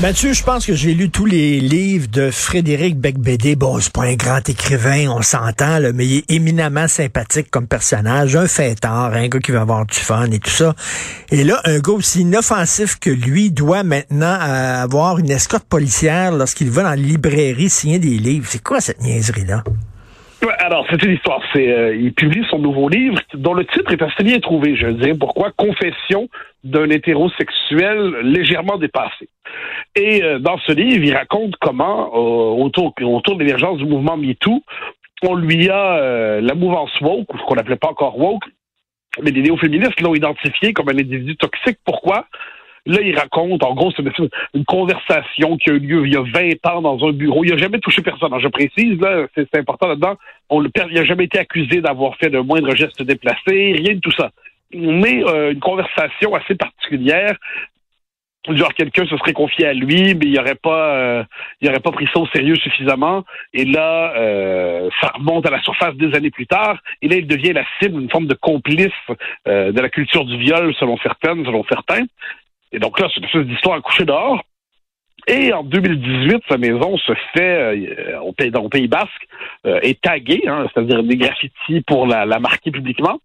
Mathieu, je pense que j'ai lu tous les livres de Frédéric Beigbeder. Bon, c'est pas un grand écrivain, on s'entend, là, mais il est éminemment sympathique comme personnage, un fêtard, un gars qui va avoir du fun et tout ça. Et là, un gars aussi inoffensif que lui doit maintenant avoir une escorte policière lorsqu'il va dans la librairie signer des livres. C'est quoi cette niaiserie-là? Ouais, alors, c'est une histoire. Il publie son nouveau livre, dont le titre est assez bien trouvé, je dirais. Pourquoi? Confession d'un hétérosexuel légèrement dépassé. Et dans ce livre, il raconte comment, autour de l'émergence du mouvement MeToo, on lui a la mouvance woke, ou ce qu'on n'appelait pas encore woke, mais les néo-féministes l'ont identifié comme un individu toxique. Pourquoi? Là, il raconte, en gros, c'est une conversation qui a eu lieu il y a 20 ans dans un bureau. Il n'a jamais touché personne. Alors, je précise, là, c'est important là-dedans. Il n'a jamais été accusé d'avoir fait le moindre geste déplacé, rien de tout ça. Mais une conversation assez particulière. Genre, quelqu'un se serait confié à lui, mais il aurait pas pris ça au sérieux suffisamment. Et là, ça remonte à la surface des années plus tard. Et là, il devient la cible, une forme de complice de la culture du viol, selon certains. Et donc là, c'est une espèce d'histoire à coucher dehors. Et en 2018, sa maison se fait, dans le Pays Basque, est taguée, hein, c'est-à-dire des graffitis pour la marquer publiquement.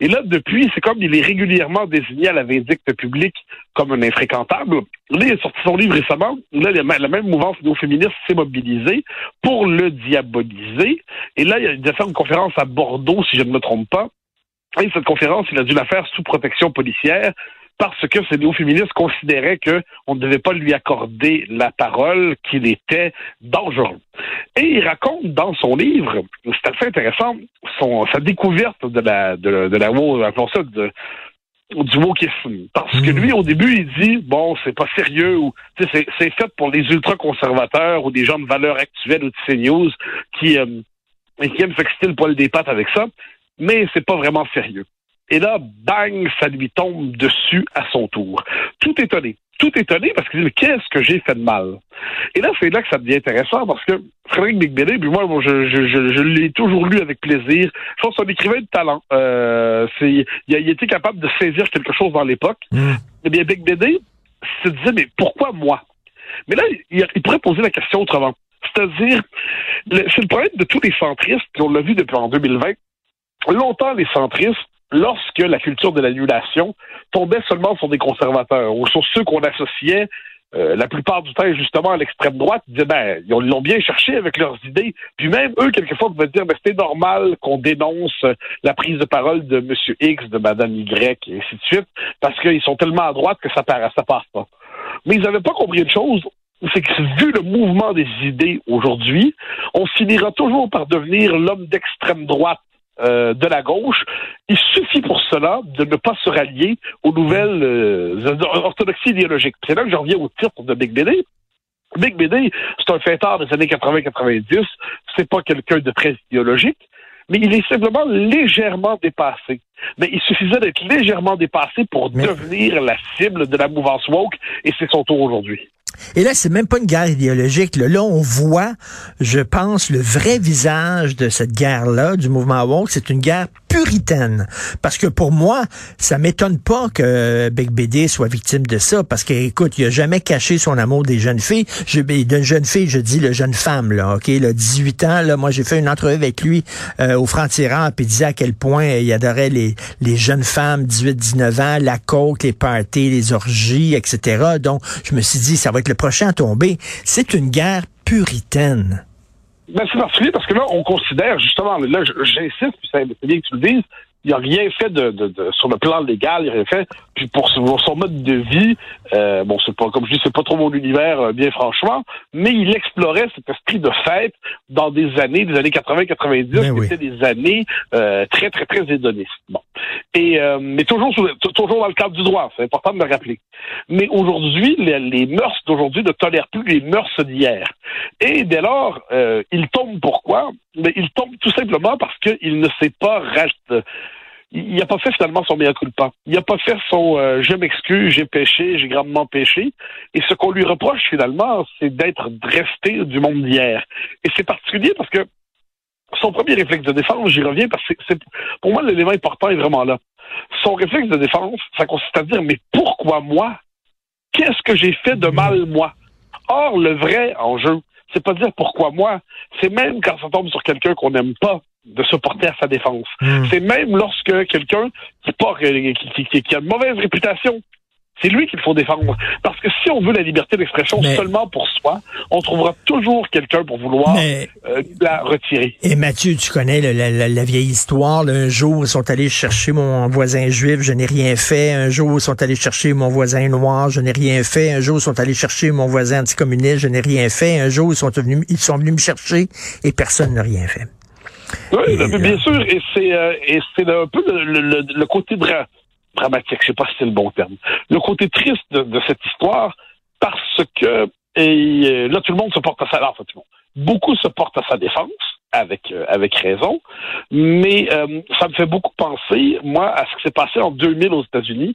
Et là, depuis, c'est comme il est régulièrement désigné à la vindicte publique comme un infréquentable. Là, il a sorti son livre récemment. Là, la même mouvance néo-féministe s'est mobilisée pour le diaboliser. Et là, il a fait une conférence à Bordeaux, si je ne me trompe pas. Et cette conférence, il a dû la faire sous protection policière, parce que ces néo-féministes considéraient qu'on ne devait pas lui accorder la parole, qu'il était dangereux. Et il raconte dans son livre, c'est assez intéressant, sa découverte du wokisme. Parce que lui, au début, il dit, bon, c'est pas sérieux, ou c'est fait pour les ultra-conservateurs ou des gens de valeur actuelle ou de CNews qui aiment s'exciter le poil des pattes avec ça, mais c'est pas vraiment sérieux. Et là, bang, ça lui tombe dessus à son tour. Tout étonné parce qu'il dit, mais qu'est-ce que j'ai fait de mal? Et là, c'est là que ça devient intéressant parce que Frédéric Beigbeder, puis moi, je l'ai toujours lu avec plaisir. Je pense que c'est un écrivain de talent. Il était capable de saisir quelque chose dans l'époque. Eh bien, Beigbeder se disait, mais pourquoi moi? Mais là, il pourrait poser la question autrement. C'est-à-dire, c'est le problème de tous les centristes, puis on l'a vu depuis en 2020. Longtemps, les centristes, lorsque la culture de l'annulation tombait seulement sur des conservateurs ou sur ceux qu'on associait la plupart du temps justement à l'extrême droite, disaient, ben, ils l'ont bien cherché avec leurs idées, puis même eux, quelquefois, pouvaient dire, ben, c'est normal qu'on dénonce la prise de parole de Monsieur X, de Madame Y, et ainsi de suite, parce qu'ils sont tellement à droite que ça passe pas. Mais ils n'avaient pas compris une chose, c'est que vu le mouvement des idées aujourd'hui, on finira toujours par devenir l'homme d'extrême droite de la gauche. Il suffit pour cela de ne pas se rallier aux nouvelles orthodoxies idéologiques. C'est là que je reviens au titre de Beigbeder. Beigbeder, c'est un fêtard des années 80-90, c'est pas quelqu'un de très idéologique, mais il est simplement légèrement dépassé. Mais il suffisait d'être légèrement dépassé pour devenir la cible de la mouvance woke, et c'est son tour aujourd'hui. Et là, c'est même pas une guerre idéologique. Là, on voit, je pense, le vrai visage de cette guerre-là, du mouvement woke. C'est une guerre puritaine. Parce que pour moi, ça m'étonne pas que Beigbeder soit victime de ça. Parce que, écoute, il a jamais caché son amour des jeunes filles. D'une jeune fille, je dis le jeune femme, là, OK? Là, 18 ans, là, moi, j'ai fait une entrevue avec lui au Franc-Tireur, puis il disait à quel point il adorait les jeunes femmes, 18-19 ans, la coke, les parties, les orgies, etc. Donc, je me suis dit, ça va être le prochain à tomber. C'est une guerre puritaine. Ben, c'est particulier parce que là, on considère, justement, là, j'insiste, puis c'est bien que tu le dises, il n'y a rien fait de sur le plan légal, il n'y a rien fait. Puis pour son mode de vie, bon, c'est pas, comme je dis, c'est pas trop mon univers, bien franchement, mais il explorait cet esprit de fête dans des années 80-90, qui étaient des années très, très, très hédonistes. Bon. Mais toujours dans le cadre du droit, c'est important de le rappeler. Mais aujourd'hui, les mœurs d'aujourd'hui ne tolèrent plus les mœurs d'hier. Et dès lors, il tombe pourquoi? Mais il tombe tout simplement parce qu'il ne s'est pas il n'a pas fait finalement son mea culpa. Il n'a pas fait son je m'excuse, j'ai péché, j'ai grandement péché. Et ce qu'on lui reproche finalement, c'est d'être resté du monde d'hier. Et c'est particulier parce que son premier réflexe de défense, j'y reviens parce que pour moi l'élément important est vraiment là. Son réflexe de défense, ça consiste à dire mais pourquoi moi? Qu'est-ce que j'ai fait de mal moi? Or, le vrai enjeu, c'est pas de dire pourquoi moi, c'est même quand ça tombe sur quelqu'un qu'on n'aime pas, de se porter à sa défense. C'est même lorsque quelqu'un qui a une mauvaise réputation, c'est lui qu'il faut défendre. Parce que si on veut la liberté d'expression seulement pour soi, on trouvera toujours quelqu'un pour vouloir la retirer. Et Mathieu, tu connais la vieille histoire. Là, un jour, ils sont allés chercher mon voisin juif, je n'ai rien fait. Un jour, ils sont allés chercher mon voisin noir, je n'ai rien fait. Un jour, ils sont allés chercher mon voisin anticommuniste, je n'ai rien fait. Un jour, ils sont venus me chercher et personne n'a rien fait. Oui, bien sûr. Et c'est un peu le côté dramatique, je sais pas si c'est le bon terme. Le côté triste de cette histoire, parce que là tout le monde se porte à sa défense. Beaucoup se portent à sa défense, avec raison, mais ça me fait beaucoup penser, moi, à ce qui s'est passé en 2000 aux États-Unis.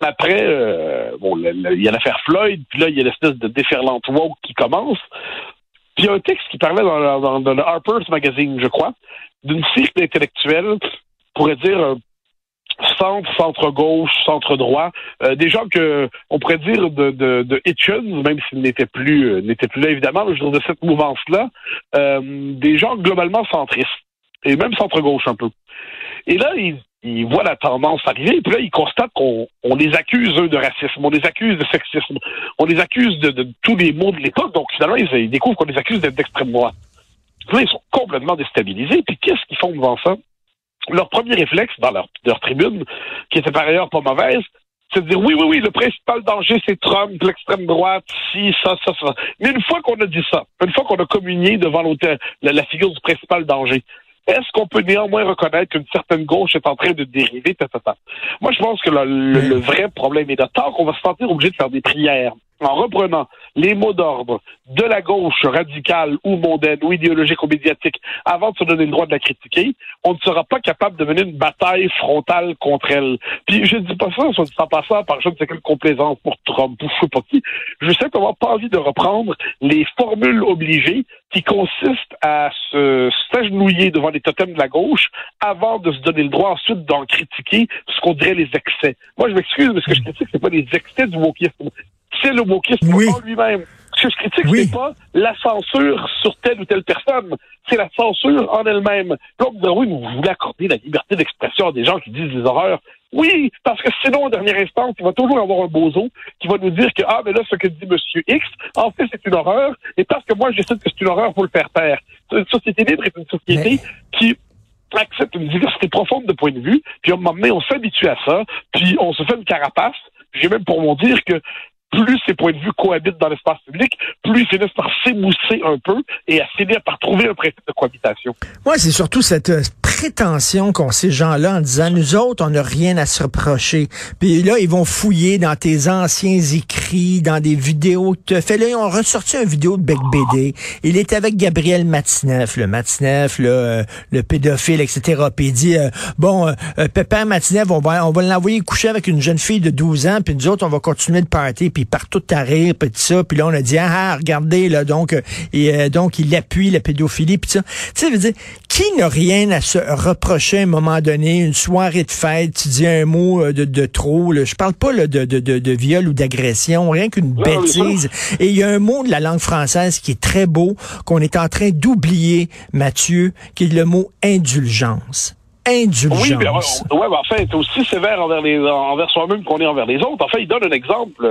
Après, il y a l'affaire Floyd, puis là il y a l'espèce de déferlante woke qui commence. Puis il y a un texte qui parlait dans le Harper's Magazine, je crois, d'une série d'intellectuels, on pourrait dire centre-gauche, centre-droit, des gens que on pourrait dire de Hitchens, même s'ils n'étaient plus là, évidemment, mais je veux dire de cette mouvance-là, des gens globalement centristes, et même centre-gauche un peu. Et là, ils voient la tendance arriver, et puis là, ils constatent qu'on les accuse, eux, de racisme, on les accuse de sexisme, on les accuse de tous les maux de l'époque, donc finalement, ils découvrent qu'on les accuse d'être d'extrême droite. Là, ils sont complètement déstabilisés, puis qu'est-ce qu'ils font devant ça? Leur premier réflexe dans leur tribune, qui était par ailleurs pas mauvaise, c'est de dire oui, le principal danger, c'est Trump, l'extrême droite, si, ça. Mais une fois qu'on a dit ça, une fois qu'on a communié devant la figure du principal danger, est-ce qu'on peut néanmoins reconnaître qu'une certaine gauche est en train de dériver, ? Moi, je pense que le vrai problème est de tant qu'on va se sentir obligé de faire des prières en reprenant les mots d'ordre de la gauche radicale ou mondaine ou idéologique ou médiatique avant de se donner le droit de la critiquer, on ne sera pas capable de mener une bataille frontale contre elle. Puis je ne dis pas ça, soit dit en passant par je ne sais quelle complaisance pour Trump ou je sais pas qui. Je sais qu'on n'a pas envie de reprendre les formules obligées qui consistent à s'agenouiller devant les totems de la gauche avant de se donner le droit ensuite d'en critiquer ce qu'on dirait les excès. Moi, je m'excuse, mais ce que je critique, c'est pas les excès du wokisme. C'est le wokisme en lui-même. Ce que je critique, c'est pas la censure sur telle ou telle personne, c'est la censure en elle-même. Donc, vous voulez accorder la liberté d'expression à des gens qui disent des horreurs. Oui, parce que sinon, en dernière instance, il va toujours avoir un bozo qui va nous dire que « Ah, mais là, ce que dit Monsieur X, en fait, c'est une horreur, et parce que moi, je décide que c'est une horreur, faut le faire taire. » Une société libre est une société qui accepte une diversité profonde de points de vue, puis à un moment donné, on s'habitue à ça, puis on se fait une carapace. J'ai même pour mon dire que plus ces points de vue cohabitent dans l'espace public, plus ils finissent par s'émousser un peu et à finir par trouver un principe de cohabitation. Moi, c'est surtout cette prétention qu'ont ces gens-là en disant « Nous autres, on n'a rien à se reprocher. » Puis là, ils vont fouiller dans tes anciens écrits, dans des vidéos que tu as fait. Là, ils ont ressorti une vidéo de Beigbeder. Il était avec Gabriel Matzneff, le pédophile, etc. Puis il dit « Bon, Pépin Matzneff, on va l'envoyer coucher avec une jeune fille de 12 ans, puis nous autres, on va continuer de party. » Puis partout à rire, puis tout ça. Puis là, on a dit, regardez, là, donc il appuie la pédophilie, puis ça. Tu sais, veux dire, qui n'a rien à se reprocher à un moment donné, une soirée de fête, tu dis un mot de trop, là. Je parle pas là, de viol ou d'agression, rien qu'une bêtise. Et il y a un mot de la langue française qui est très beau, qu'on est en train d'oublier, Mathieu, qui est le mot « indulgence ». Oui, mais en fait, aussi sévère envers soi-même qu'on est envers les autres. Enfin, il donne un exemple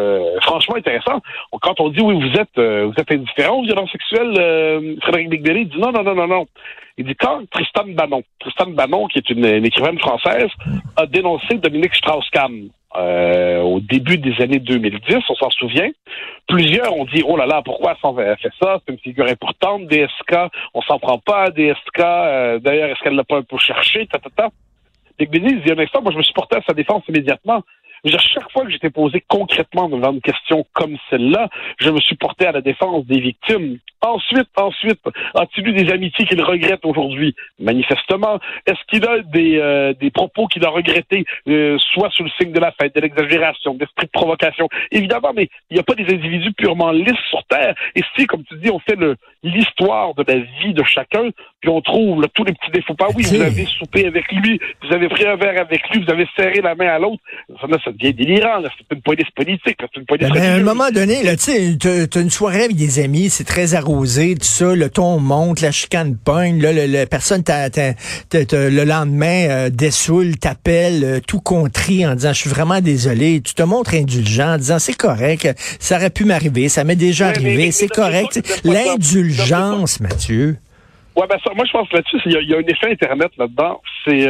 franchement intéressant. Quand on dit oui, vous êtes indifférent aux violences sexuelles, Frédéric Beigbeder dit non. Il dit quand Tristan Banon, qui est une écrivaine française, a dénoncé Dominique Strauss-Kahn au début des années 2010, on s'en souvient. Plusieurs ont dit « Oh là là, pourquoi elle a fait ça? C'est une figure importante, DSK, on s'en prend pas à DSK, d'ailleurs, est-ce qu'elle l'a pas un peu cherché? » Beigbeder dit « Il y a un instant, moi je me suis porté à sa défense immédiatement. À chaque fois que j'étais posé concrètement devant une question comme celle-là, je me suis porté à la défense des victimes. Ensuite, a-t-il eu des amitiés qu'il regrette aujourd'hui? Manifestement. Est-ce qu'il a des propos qu'il a regrettés, soit sous le signe de la fête, de l'exagération, d'esprit de provocation? Évidemment, mais il n'y a pas des individus purement lisses sur Terre. Et si, comme tu dis, on fait l'histoire de la vie de chacun, puis on trouve tous les petits défauts. Pas oui, vous avez soupé avec lui, vous avez pris un verre avec lui, vous avez serré la main à l'autre. Ça devient délirant. C'est une police politique. C'est une police religieuse. À un moment donné, tu as une soirée avec des amis, c'est très arrosé, tout ça, le ton monte, la chicane pogne, la personne le lendemain dessoule, t'appelle, tout contrit en disant « je suis vraiment désolé », tu te montres indulgent en disant « c'est correct, ça aurait pu m'arriver, ça m'est déjà arrivé, c'est correct ». L'indulgence, Mathieu. Ouais, ben ça, moi je pense là-dessus, il y a un effet Internet là-dedans. C'est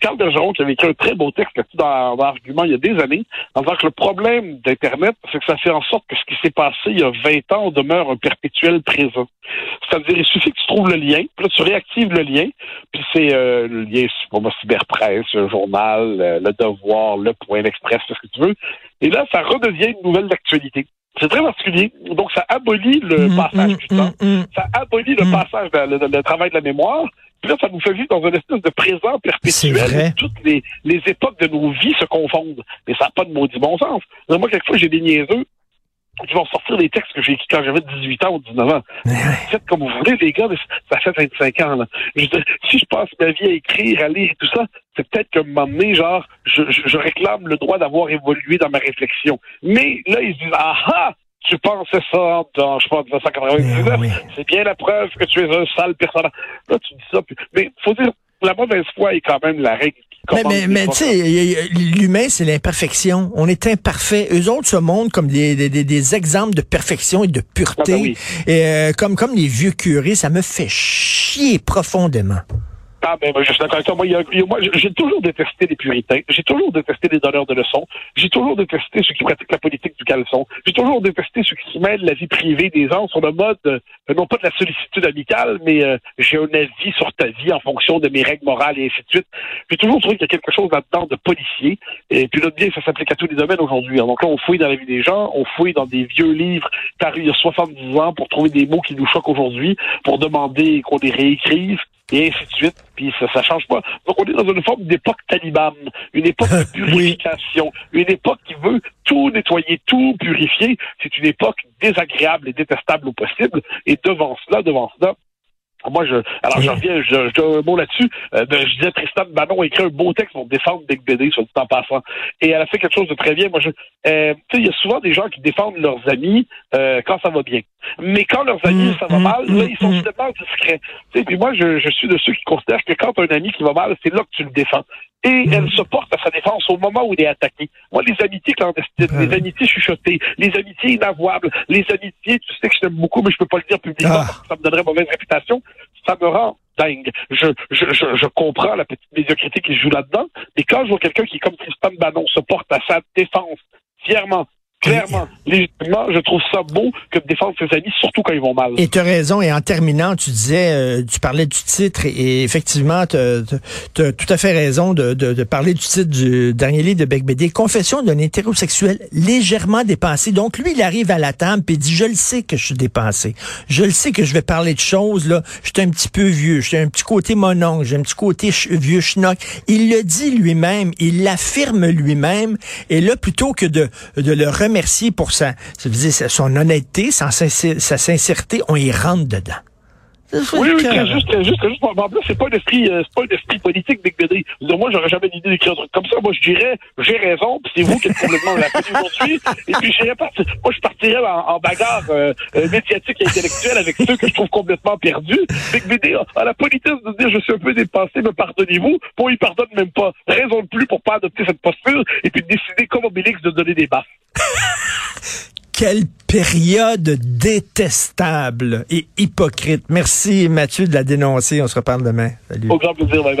Carl Bergeron qui avait écrit un très beau texte là-dessus dans Argument il y a des années, en disant que le problème d'Internet, c'est que ça fait en sorte que ce qui s'est passé il y a 20 ans demeure un perpétuel présent. C'est-à-dire, il suffit que tu trouves le lien, puis là, tu réactives le lien, puis c'est le lien, pour moi, Cyberpresse, le journal, Le Devoir, Le Point, L'Express, ce que tu veux, et là, ça redevient une nouvelle actualité. C'est très particulier. Donc, ça abolit le passage du temps. Ça abolit le passage, le travail de la mémoire. Puis là, ça nous fait vivre dans une espèce de présent perpétuel. Toutes les époques de nos vies se confondent. Mais ça n'a pas de maudit bon sens. Moi, quelquefois, j'ai des niaiseux qui vont sortir des textes que j'ai écrits quand j'avais 18 ans ou 19 ans. Faites comme vous voulez, les gars, mais ça fait 25 ans. Là. Si je passe ma vie à écrire, à lire et tout ça, c'est peut-être qu'à un moment donné, genre, je réclame le droit d'avoir évolué dans ma réflexion. Mais là, ils se disent « Ah tu pensais ça dans, je pense, 1999. Oui. C'est bien la preuve que tu es un sale personnage. » Là, tu dis ça. Puis... Mais faut dire, la mauvaise foi est quand même la règle. Mais tu sais, l'humain, c'est l'imperfection. On est imparfait. Eux autres se montrent comme des exemples de perfection et de pureté. Ah ben oui. Et comme les vieux curés, ça me fait chier profondément. Ah ben, je suis d'accord avec toi. Moi, j'ai toujours détesté les puritains. J'ai toujours détesté les donneurs de leçons. J'ai toujours détesté ceux qui pratiquent la politique du caleçon. J'ai toujours détesté ceux qui mêlent la vie privée des gens sur le mode, non pas de la sollicitude amicale, mais j'ai un avis sur ta vie en fonction de mes règles morales et ainsi de suite. J'ai toujours trouvé qu'il y a quelque chose là-dedans de policier. Et puis là, bien, ça s'applique à tous les domaines aujourd'hui. Donc là, on fouille dans la vie des gens, on fouille dans des vieux livres parus il y a 70 ans pour trouver des mots qui nous choquent aujourd'hui, pour demander qu'on les réécrive. Et ainsi de suite, puis ça change pas. Donc on est dans une forme d'époque taliban, une époque de purification, une époque qui veut tout nettoyer, tout purifier. C'est une époque désagréable et détestable au possible. Et devant cela, moi, je donne un mot là-dessus. Je disais, Tristan Banon a écrit un beau texte pour défendre Beigbeder, sur le temps passant. Et elle a fait quelque chose de très bien. Moi, tu sais, il y a souvent des gens qui défendent leurs amis quand ça va bien. Mais quand leurs amis, ça va mal, là, ils sont tellement discrets. Tu sais, puis moi, je suis de ceux qui considèrent que quand un ami qui va mal, c'est là que tu le défends. Et elle se porte à sa défense au moment où il est attaqué. Moi, les amitiés clandestines, les amitiés chuchotées, les amitiés inavouables, les amitiés, tu sais que je t'aime beaucoup, mais je peux pas le dire publiquement parce que ça me donnerait mauvaise réputation, ça me rend dingue. Je comprends la petite médiocrité qui se joue là-dedans, mais quand je vois quelqu'un qui, comme Tristan Banon, se porte à sa défense, fièrement, clairement, légitimement, je trouve ça beau que de défendre ses amis, surtout quand ils vont mal. Et tu as raison, et en terminant, tu disais, tu parlais du titre, et effectivement, tu as tout à fait raison de parler du titre du dernier livre de Beigbeder, Confession d'un hétérosexuel légèrement dépassé. Donc lui, il arrive à la table, puis il dit, je le sais que je suis dépassé, je le sais que je vais parler de choses, là, je suis un petit peu vieux, j'ai un petit côté mononcle, j'ai un petit côté vieux schnock. Il le dit lui-même, il l'affirme lui-même, et là, plutôt que de le remercier pour son honnêteté, sa sincérité, on y rentre dedans. Oui, très juste. En plus, c'est pas un esprit politique, Beigbeder. Moi, j'aurais jamais l'idée d'écrire un truc comme ça. Moi, je dirais, j'ai raison, puis c'est vous qui êtes complètement la peine aujourd'hui. Et puis, je partirais en bagarre, médiatique et intellectuelle avec ceux que je trouve complètement perdus. Beigbeder à la politesse de dire, je suis un peu dépassé, mais pardonnez-vous. Pour, il pardonne même pas. Raison de plus pour pas adopter cette posture et puis de décider, comme Obélix, de donner des baffes. Quelle période détestable et hypocrite. Merci Mathieu de la dénoncer. On se reparle demain. Salut. Au grand plaisir. Bye bye.